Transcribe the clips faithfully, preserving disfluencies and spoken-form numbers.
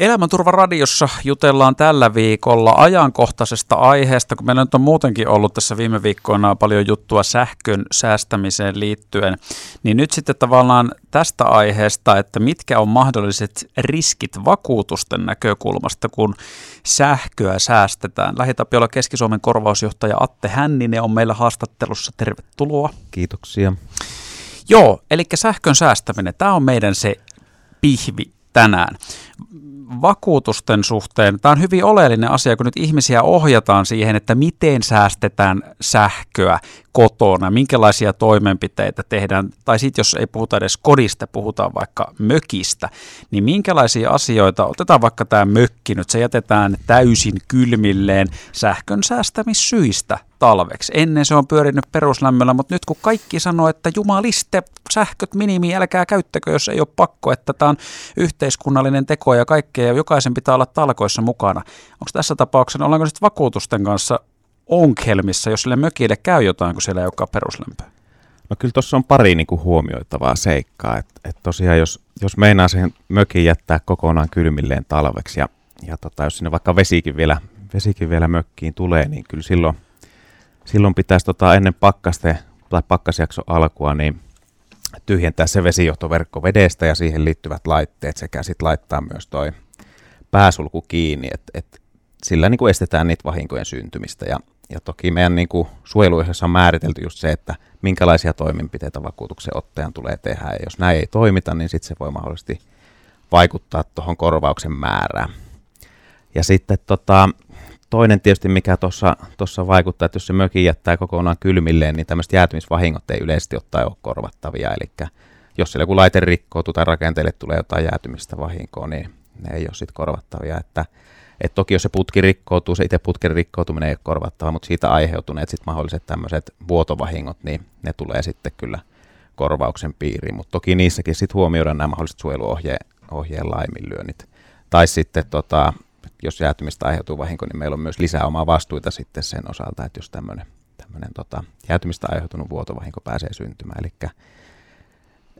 Elämänturvaradiossa jutellaan tällä viikolla ajankohtaisesta aiheesta, kun meillä nyt on muutenkin ollut tässä viime viikkoina paljon juttua sähkön säästämiseen liittyen, niin nyt sitten tavallaan tästä aiheesta, että mitkä on mahdolliset riskit vakuutusten näkökulmasta, kun sähköä säästetään. LähiTapiola Keski-Suomen korvausjohtaja Atte Hänninen on meillä haastattelussa. Tervetuloa. Kiitoksia. Joo, eli sähkön säästäminen, tämä on meidän se pihvi tänään. Vakuutusten suhteen, tämä on hyvin oleellinen asia, kun nyt ihmisiä ohjataan siihen, että miten säästetään sähköä kotona, minkälaisia toimenpiteitä tehdään, tai sitten jos ei puhuta edes kodista, puhutaan vaikka mökistä, niin minkälaisia asioita, otetaan vaikka tämä mökki nyt, se jätetään täysin kylmilleen sähkön säästämissyistä talveksi. Ennen se on pyörinyt peruslämmöllä, mutta nyt kun kaikki sanoo, että jumaliste, sähköt minimi, älkää käyttäkö, jos ei ole pakko, että tämä on yhteiskunnallinen teko ja kaikkea, ja jokaisen pitää olla talkoissa mukana. Onko tässä tapauksessa, ollaanko sitten vakuutusten kanssa onkelmissa, jos sille mökille käy jotain, kun siellä ei olekaan peruslämpöä? No kyllä tuossa on pari niin kuin huomioitavaa seikkaa, että et tosiaan jos, jos meinaa sen mökin jättää kokonaan kylmilleen talveksi, ja, ja tota, jos sinne vaikka vesikin vielä, vesikin vielä mökkiin tulee, niin kyllä silloin, silloin pitäisi tota ennen pakkaste, tai pakkasjakson alkua niin tyhjentää se vesijohtoverkko vedestä ja siihen liittyvät laitteet sekä sitten laittaa myös toi pääsulku kiinni, että et sillä niin kuin estetään niitä vahinkojen syntymistä. Ja, ja toki meidän niin kuin suojeluissa on määritelty just se, että minkälaisia toimenpiteitä vakuutuksen ottajan tulee tehdä. Ja jos näin ei toimita, niin sitten se voi mahdollisesti vaikuttaa tuohon korvauksen määrään. Ja sitten tota, toinen tietysti, mikä tuossa vaikuttaa, että jos se mökin jättää kokonaan kylmilleen, niin tämmöiset jäätymisvahingot ei yleisesti ottaen ole korvattavia. Eli jos siellä joku laite rikkoutuu tai rakenteelle tulee jotain jäätymistä vahinkoa, niin ne ei ole sitten korvattavia. Että Et toki jos se putki rikkoutuu, se itse putken rikkoutuminen ei ole korvattava, mutta siitä aiheutuneet sit mahdolliset tämmöiset vuotovahingot, niin ne tulee sitten kyllä korvauksen piiriin. Mutta toki niissäkin sitten huomioidaan nämä mahdolliset suojeluohjeen laiminlyönnit. Tai sitten tota, jos jäätymistä aiheutuu vahinko, niin meillä on myös lisää omaa vastuita sitten sen osalta, että jos tämmöinen tota, jäätymistä aiheutunut vuotovahinko pääsee syntymään. Elikkä,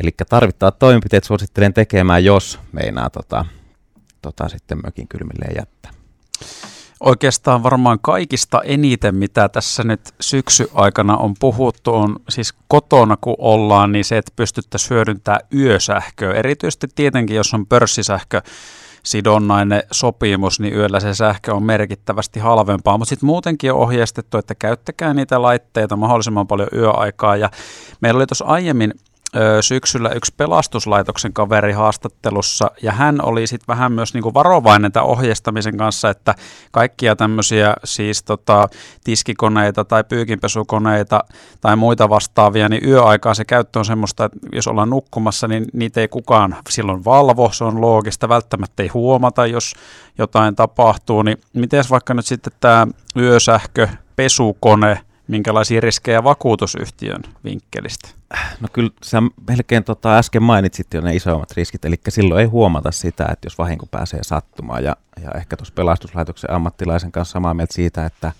elikkä tarvittavat toimenpiteet suosittelen tekemään, jos meinaa tota, Tota, sitten mökin kylmilleen jättää. Oikeastaan varmaan kaikista eniten, mitä tässä nyt syksy aikana on puhuttu, on siis kotona kun ollaan, niin se, että pystyttäisiin hyödyntämään yösähköä. Erityisesti tietenkin, jos on pörssisähkö, sidonnainen sopimus, niin yöllä se sähkö on merkittävästi halvempaa, mutta sitten muutenkin on ohjeistettu, että käyttäkää niitä laitteita mahdollisimman paljon yöaikaa. Ja meillä oli tuossa aiemmin syksyllä yksi pelastuslaitoksen kaveri haastattelussa, ja hän oli sitten vähän myös niinku varovainen tämän ohjeistamisen kanssa, että kaikkia tämmöisiä siis tota, tiskikoneita tai pyykinpesukoneita tai muita vastaavia, niin yöaikaan se käyttö on semmoista, että jos ollaan nukkumassa, niin niitä ei kukaan silloin valvo, se on loogista, välttämättä ei huomata, jos jotain tapahtuu, niin miten vaikka nyt sitten tämä yösähkö, pesukone, minkälaisia riskejä vakuutusyhtiön vinkkelistä? No kyllä sä melkein tota äsken mainitsit jo ne isoimmat riskit, eli silloin ei huomata sitä, että jos vahinko pääsee sattumaan. Ja, ja ehkä tuossa pelastuslaitoksen ammattilaisen kanssa samaa mieltä siitä, että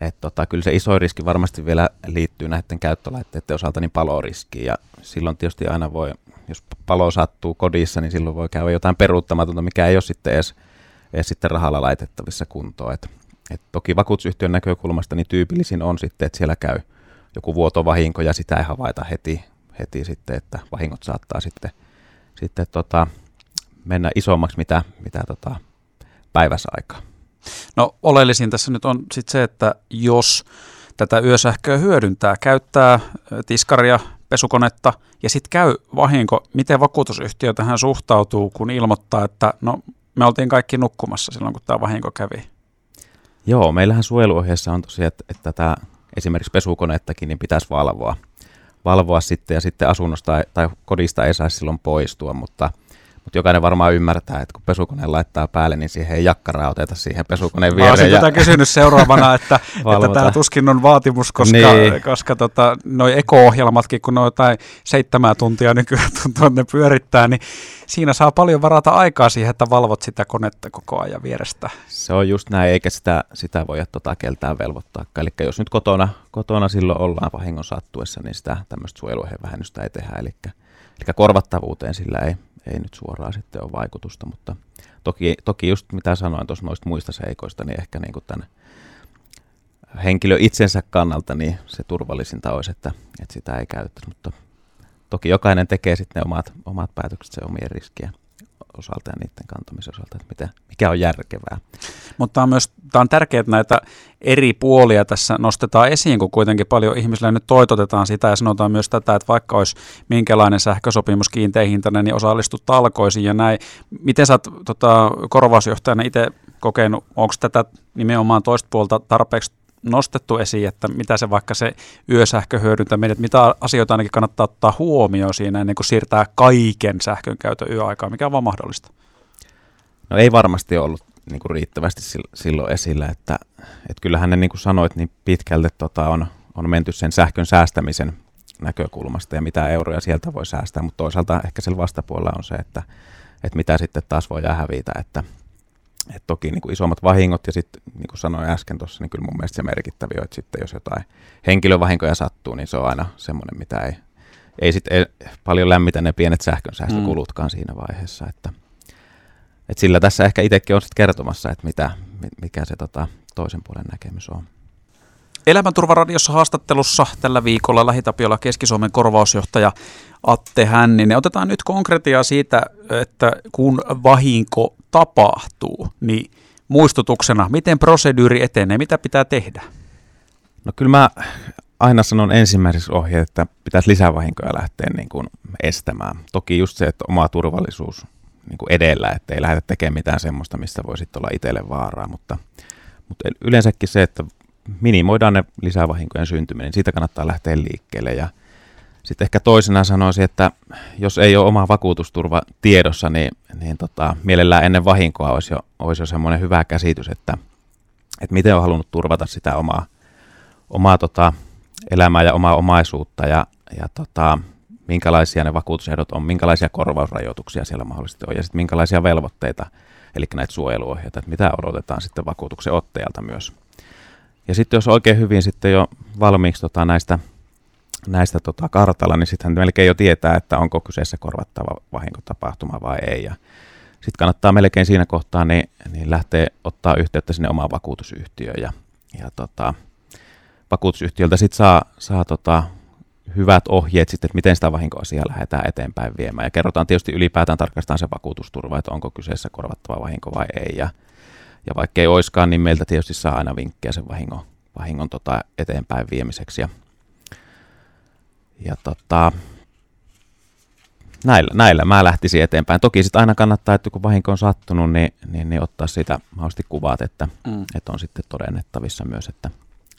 et tota, kyllä se iso riski varmasti vielä liittyy näiden käyttölaitteiden osalta niin paloriskiin. Ja silloin tietysti aina voi, jos palo sattuu kodissa, niin silloin voi käydä jotain peruuttamatonta, mikä ei ole sitten edes, edes sitten rahalla laitettavissa kuntoon. Et Et toki vakuutusyhtiön näkökulmasta niin tyypillisin on sitten, että siellä käy joku vuotovahinko ja sitä ei havaita heti, heti sitten, että vahingot saattaa sitten, sitten tota, mennä isommaksi mitä, mitä tota, päiväsaikaa. No oleellisin tässä nyt on sitten se, että jos tätä yösähköä hyödyntää, käyttää tiskaria, pesukonetta ja sitten käy vahinko, miten vakuutusyhtiö tähän suhtautuu, kun ilmoittaa, että no me oltiin kaikki nukkumassa silloin, kun tämä vahinko kävi. Joo, meillähän suojeluohjeessa on tosiaan, että, että tätä esimerkiksi pesukonettakin niin pitäisi valvoa, valvoa sitten ja sitten asunnosta tai kodista ei saisi silloin poistua, mutta, mutta jokainen varmaan ymmärtää, että kun pesukoneen laittaa päälle, niin siihen ei jakkaraa oteta siihen pesukoneen viereen. Mä olisin ja... tätä kysynyt seuraavana, että, että tämä tuskin on vaatimus, koska, niin. koska tota, nuo eko-ohjelmatkin, kun ne on jotain seitsemää tuntia nykyään tuntuu, ne pyörittää, niin siinä saa paljon varata aikaa siihen, että valvot sitä konetta koko ajan vierestä. Se on just näin, eikä sitä, sitä voi tota keltään velvoittaa. Eli jos nyt kotona, kotona silloin ollaan vahingon sattuessa, niin sitä tämmöistä suojeluohjeen vähennystä ei tehdä. Eli, eli korvattavuuteen sillä ei, ei nyt suoraan sitten ole vaikutusta, mutta toki, toki just mitä sanoin tuossa noista muista seikoista, niin ehkä niin kuin tämän henkilö itsensä kannalta niin se turvallisinta olisi, että, että sitä ei käytettäisi, mutta toki jokainen tekee sitten ne omat, omat päätökset sen omien riskien osalta ja niiden kantamisen osalta, että mitä, mikä on järkevää. Mutta tämä on myös tämä on tärkeää, että näitä eri puolia tässä nostetaan esiin, kun kuitenkin paljon ihmisillä nyt toitotetaan sitä ja sanotaan myös tätä, että vaikka olisi minkälainen sähkösopimus kiinteähintainen, niin osallistu talkoisiin ja näin. Miten sä oot tota, korvausjohtajana itse kokenut, onko tätä nimenomaan toista puolta tarpeeksi nostettu esiin, että mitä se vaikka se yösähköhyödyntäminen, että mitä asioita ainakin kannattaa ottaa huomioon siinä ennen kuin siirtää kaiken sähkön käytön yöaikaan, mikä on vaan mahdollista? No ei varmasti ollut niin kuin riittävästi silloin esillä, että, että kyllähän ne niin kuin sanoit, niin pitkälti tota, on, on menty sen sähkön säästämisen näkökulmasta ja mitä euroja sieltä voi säästää, mutta toisaalta ehkä sillä vastapuolella on se, että, että mitä sitten taas voidaan hävitä, että Et toki niin kuin isommat vahingot ja sitten niin kuin sanoin äsken tuossa, niin kyllä mun mielestä se merkittäviä, että sitten jos jotain henkilövahinkoja sattuu, niin se on aina semmoinen, mitä ei, ei sitten paljon lämmitä ne pienet sähkönsäästökulutkaan mm. siinä vaiheessa. Että, et sillä tässä ehkä itsekin on sitten kertomassa, että mitä, mikä se tota, toisen puolen näkemys on. Elämänturvaradiossa haastattelussa tällä viikolla LähiTapiola Keski-Suomen korvausjohtaja Atte Hänninen. Otetaan nyt konkretiaa siitä, että kun vahinko tapahtuu, niin muistutuksena, miten proseduuri etenee, mitä pitää tehdä? No kyllä mä aina sanon ensimmäiseksi ohje, että pitäisi lisävahinkoja lähteä niin kuin estämään. Toki just se, että oma turvallisuus niin kuin edellä, että ei lähdetä tekemään mitään semmoista, mistä voi sitten olla itselle vaaraa, mutta, mutta yleensäkin se, että minimoidaan ne lisävahinkojen syntyminen, siitä kannattaa lähteä liikkeelle ja sitten ehkä toisena sanoisin, että jos ei ole oma vakuutusturva tiedossa, niin, niin tota, mielellään ennen vahinkoa olisi jo, olisi jo semmoinen hyvä käsitys, että, että miten on halunnut turvata sitä omaa, omaa tota, elämää ja omaa omaisuutta ja, ja tota, minkälaisia ne vakuutusehdot on, minkälaisia korvausrajoituksia siellä mahdollisesti on ja sitten minkälaisia velvoitteita, eli näitä suojeluohjeita, että mitä odotetaan sitten vakuutuksen ottajalta myös. Ja sitten jos oikein hyvin sitten jo valmiiksi tota, näistä näistä tota, kartalla, niin sitten melkein jo tietää, että onko kyseessä korvattava vahinkotapahtuma vai ei. Sitten kannattaa melkein siinä kohtaa niin, niin lähteä ottaa yhteyttä sinne omaan vakuutusyhtiöön. Ja, ja tota, vakuutusyhtiöltä sitten saa, saa tota, hyvät ohjeet, sitten, että miten sitä vahinkoasiaa lähdetään eteenpäin viemään. Ja kerrotaan tietysti ylipäätään tarkastaan se vakuutusturva, että onko kyseessä korvattava vahinko vai ei. Ja, ja vaikka ei oiskaan, niin meiltä tietysti saa aina vinkkejä sen vahingon, vahingon tota, eteenpäin viemiseksi. Ja, Ja tota, näillä, näillä mä lähtisin eteenpäin. Toki sitten aina kannattaa, että kun vahinko on sattunut, niin, niin, niin ottaa sitä mahdollisesti kuvat, että, mm. että on sitten todennettavissa myös, että,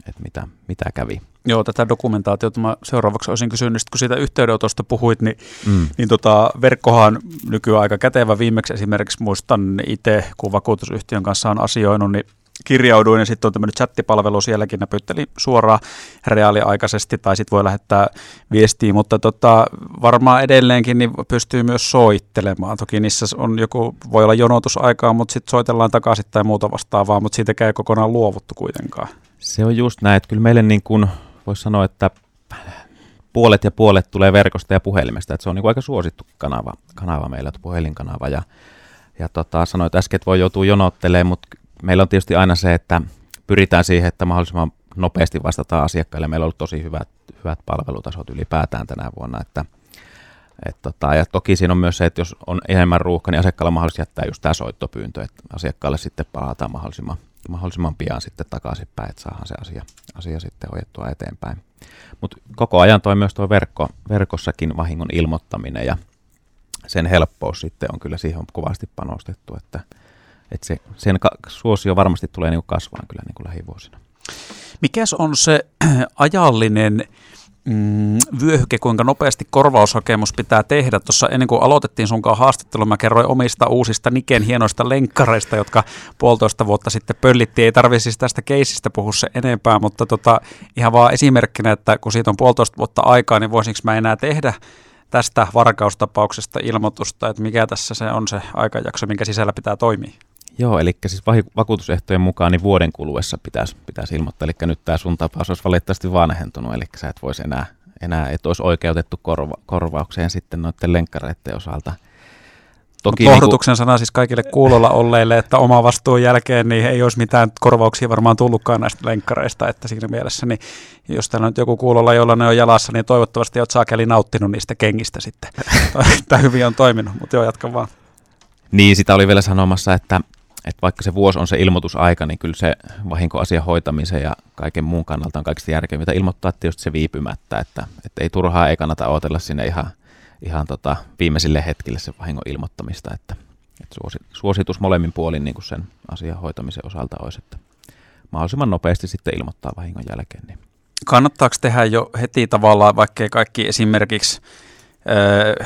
että mitä, mitä kävi. Joo, tätä dokumentaatiota mä seuraavaksi olisin kysynyt, kun siitä yhteydenotosta puhuit, niin, mm. niin tota, verkkohan nykyään aika kätevä. Viimeksi esimerkiksi muistan itse, kun vakuutusyhtiön kanssa on asioinut, niin kirjauduin ja sitten on tämmöinen chattipalvelu, sielläkin näpyttelin suoraan reaaliaikaisesti tai sitten voi lähettää viestiä, mutta tota, varmaan edelleenkin niin pystyy myös soittelemaan. Toki niissä on joku, voi olla jonotusaikaa, mutta sitten soitellaan takaisin tai muuta vastaavaa, mutta siitä ei kokonaan luovuttu kuitenkaan. Se on just näin, että kyllä meille niin kuin voisi sanoa, että puolet ja puolet tulee verkosta ja puhelimesta, että se on niin kuin aika suosittu kanava, kanava meillä, puhelinkanava ja, ja tota, sanoit äsken, että voi joutua jonottelemaan, mutta meillä on tietysti aina se, että pyritään siihen, että mahdollisimman nopeasti vastataan asiakkaille. Meillä on ollut tosi hyvät, hyvät palvelutasot ylipäätään tänä vuonna. Että, et tota, ja toki siinä on myös se, että jos on enemmän ruuhka, niin asiakkaalla on mahdollista jättää just tämä soittopyyntö, että asiakkaalle sitten palataan mahdollisimman, mahdollisimman pian sitten takaisinpäin, että saadaan se asia, asia sitten hoidettua eteenpäin. Mutta koko ajan toi myös tuo verkko, verkossakin vahingon ilmoittaminen ja sen helppous sitten on kyllä siihen on kovasti panostettu, että Että se, sen ka- suosio varmasti tulee niinku kasvaan kyllä niinku lähivuosina. Mikäs on se ajallinen mm, vyöhyke, kuinka nopeasti korvaushakemus pitää tehdä? Tuossa ennen kuin aloitettiin sunkaan haastattelun, mä kerroin omista uusista Niken hienoista lenkkareista, jotka puolitoista vuotta sitten pöllittiin. Ei tarvitse siis tästä keisistä puhua se enempää, mutta tota, ihan vaan esimerkkinä, että kun siitä on puolitoista vuotta aikaa, niin voisinko mä enää tehdä tästä varkaustapauksesta ilmoitusta, että mikä tässä se on se aikajakso, minkä sisällä pitää toimia? Joo, eli siis vakuutusehtojen mukaan niin vuoden kuluessa pitäisi, pitäisi ilmoittaa, eli nyt tämä sun tapaus olisi valitettavasti vanhentunut, eli sä et voisi enää, enää et olisi oikeutettu korva, korvaukseen sitten noiden lenkkareiden osalta. Toki no, lohdutuksen niin kuin... sana siis kaikille kuulolla olleille, että oma vastuun jälkeen niin ei olisi mitään korvauksia varmaan tullutkaan näistä lenkkareista, että siinä mielessä, niin jos täällä nyt joku kuulolla, jolla ne on jalassa, niin toivottavasti olet saakeli nauttinut niistä kengistä sitten, että hyvin on toiminut, mutta joo, jatka vaan. Niin, sitä oli vielä sanomassa, että, että vaikka se vuosi on se ilmoitusaika, niin kyllä se vahinkoasian hoitamisen ja kaiken muun kannalta on kaikista järkevintä ilmoittaa tietysti se viipymättä, että, että ei turhaa, ei kannata odotella sinne ihan... ihan tota viimeisille hetkille se vahingon ilmoittamista, että, että suositus molemmin puolin niin kuin sen asian hoitamisen osalta olisi, että mahdollisimman nopeasti sitten ilmoittaa vahingon jälkeen. Niin. Kannattaako tehdä jo heti tavallaan, vaikkei kaikki esimerkiksi, öö,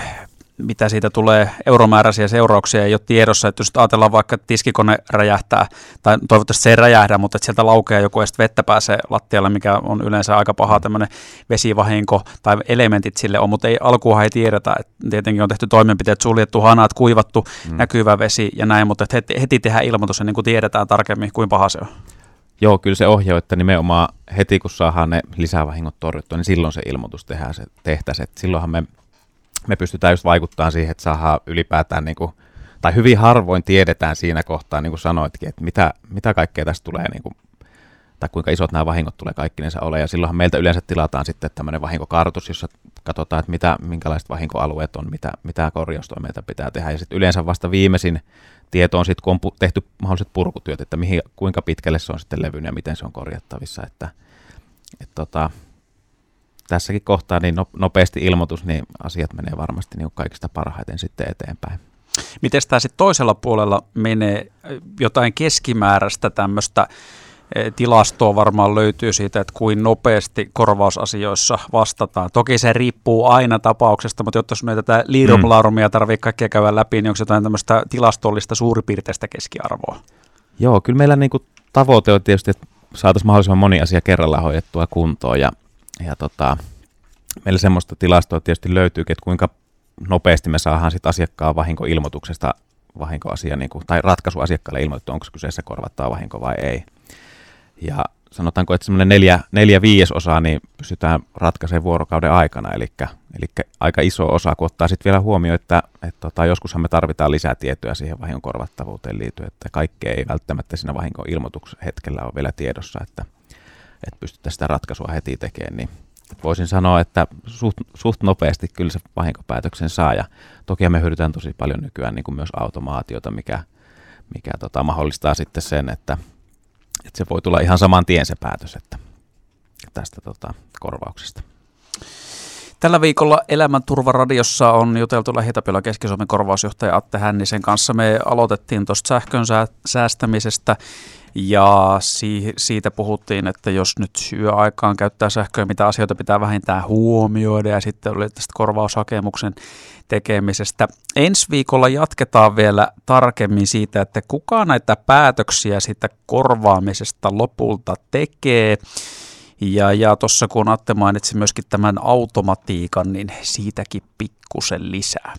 mitä siitä tulee euromääräisiä seurauksia ei ole tiedossa, että jos ajatellaan vaikka, että tiskikone räjähtää, tai toivottavasti se ei räjähdä, mutta että sieltä laukeaa joku ja sitten vettä pääsee lattialle, mikä on yleensä aika paha tämmöinen vesivahinko, tai elementit sille on, mutta ei, alkuunhan ei tiedetä, että tietenkin on tehty toimenpiteet, suljettu hanat, kuivattu, mm. näkyvä vesi ja näin, mutta heti, heti tehdään ilmoitus ja niin kuin tiedetään tarkemmin, kuin paha se on. Joo, kyllä se ohjaa, että nimenomaan heti kun saadaan ne lisävahingot torjuttua, niin silloin se ilmoitus tehdään, se tehtäisiin, silloinhan me Me pystytään just vaikuttamaan siihen, että saadaan ylipäätään, niin kuin, tai hyvin harvoin tiedetään siinä kohtaa, niin kuin sanoitkin, että mitä, mitä kaikkea tästä tulee, niin kuin, tai kuinka isot nämä vahingot tulee kaikkinensa ole. Ja silloinhan meiltä yleensä tilataan sitten tämmöinen vahinkokartus, jossa katsotaan, että mitä, minkälaiset vahinkoalueet on, mitä, mitä korjaustoimintaa pitää tehdä. Ja sitten yleensä vasta viimeisin tieto on sitten, kun on tehty mahdolliset purkutyöt, että mihin, kuinka pitkälle se on sitten levynyt ja miten se on korjattavissa, että et, tota... Tässäkin kohtaa niin nopeasti ilmoitus, niin asiat menee varmasti niin kaikista parhaiten sitten eteenpäin. Miten tämä sitten toisella puolella menee? Jotain keskimääräistä tämmöistä tilastoa varmaan löytyy siitä, että kuin nopeasti korvausasioissa vastataan. Toki se riippuu aina tapauksesta, mutta jotta me tätä liirumlaarumia tarvitsee kaikkea käydä läpi, niin onko jotain tämmöistä tilastollista suuripiirteistä keskiarvoa? Joo, kyllä meillä niin kuin tavoite on tietysti, että saataisiin mahdollisimman moni asia kerrallaan hoidettua kuntoon ja Ja tota, meillä semmoista tilastoa tietysti löytyykin, että kuinka nopeasti me saadaan sit asiakkaan vahinkoilmoituksesta vahinkoasia, niin kuin, tai ratkaisu asiakkaalle ilmoitettua, onko kyseessä korvattava vahinko vai ei. Ja sanotaanko, että semmoinen neljä, neljä viiesosaa niin pystytään ratkaisemaan vuorokauden aikana, eli, eli aika iso osa, kun ottaa sitten vielä huomioon, että et tota, joskushan me tarvitaan lisää tietoja siihen vahingon korvattavuuteen liittyen, että kaikkea ei välttämättä siinä vahinkoilmoituksen hetkellä ole vielä tiedossa, että että pystytään sitä ratkaisua heti tekemään, niin voisin sanoa, että suht, suht nopeasti kyllä se vahinkopäätöksen saa, ja toki me hyödytään tosi paljon nykyään niin kuin myös automaatiota, mikä, mikä tota, mahdollistaa sitten sen, että, että se voi tulla ihan saman tien se päätös että, tästä tota, korvauksesta. Tällä viikolla Elämänturvaradiossa on juteltu LähiTapiola Keski-Suomen korvausjohtaja Atte Hännisen kanssa. Me aloitettiin tuosta sähkön säästämisestä ja siitä puhuttiin, että jos nyt yöaikaan käyttää sähköä, mitä asioita pitää vähintään huomioida ja sitten oli tästä korvaushakemuksen tekemisestä. Ensi viikolla jatketaan vielä tarkemmin siitä, että kuka näitä päätöksiä siitä korvaamisesta lopulta tekee. Ja, ja tuossa kun Atte mainitsi myöskin tämän automatiikan, niin siitäkin pikkusen lisää.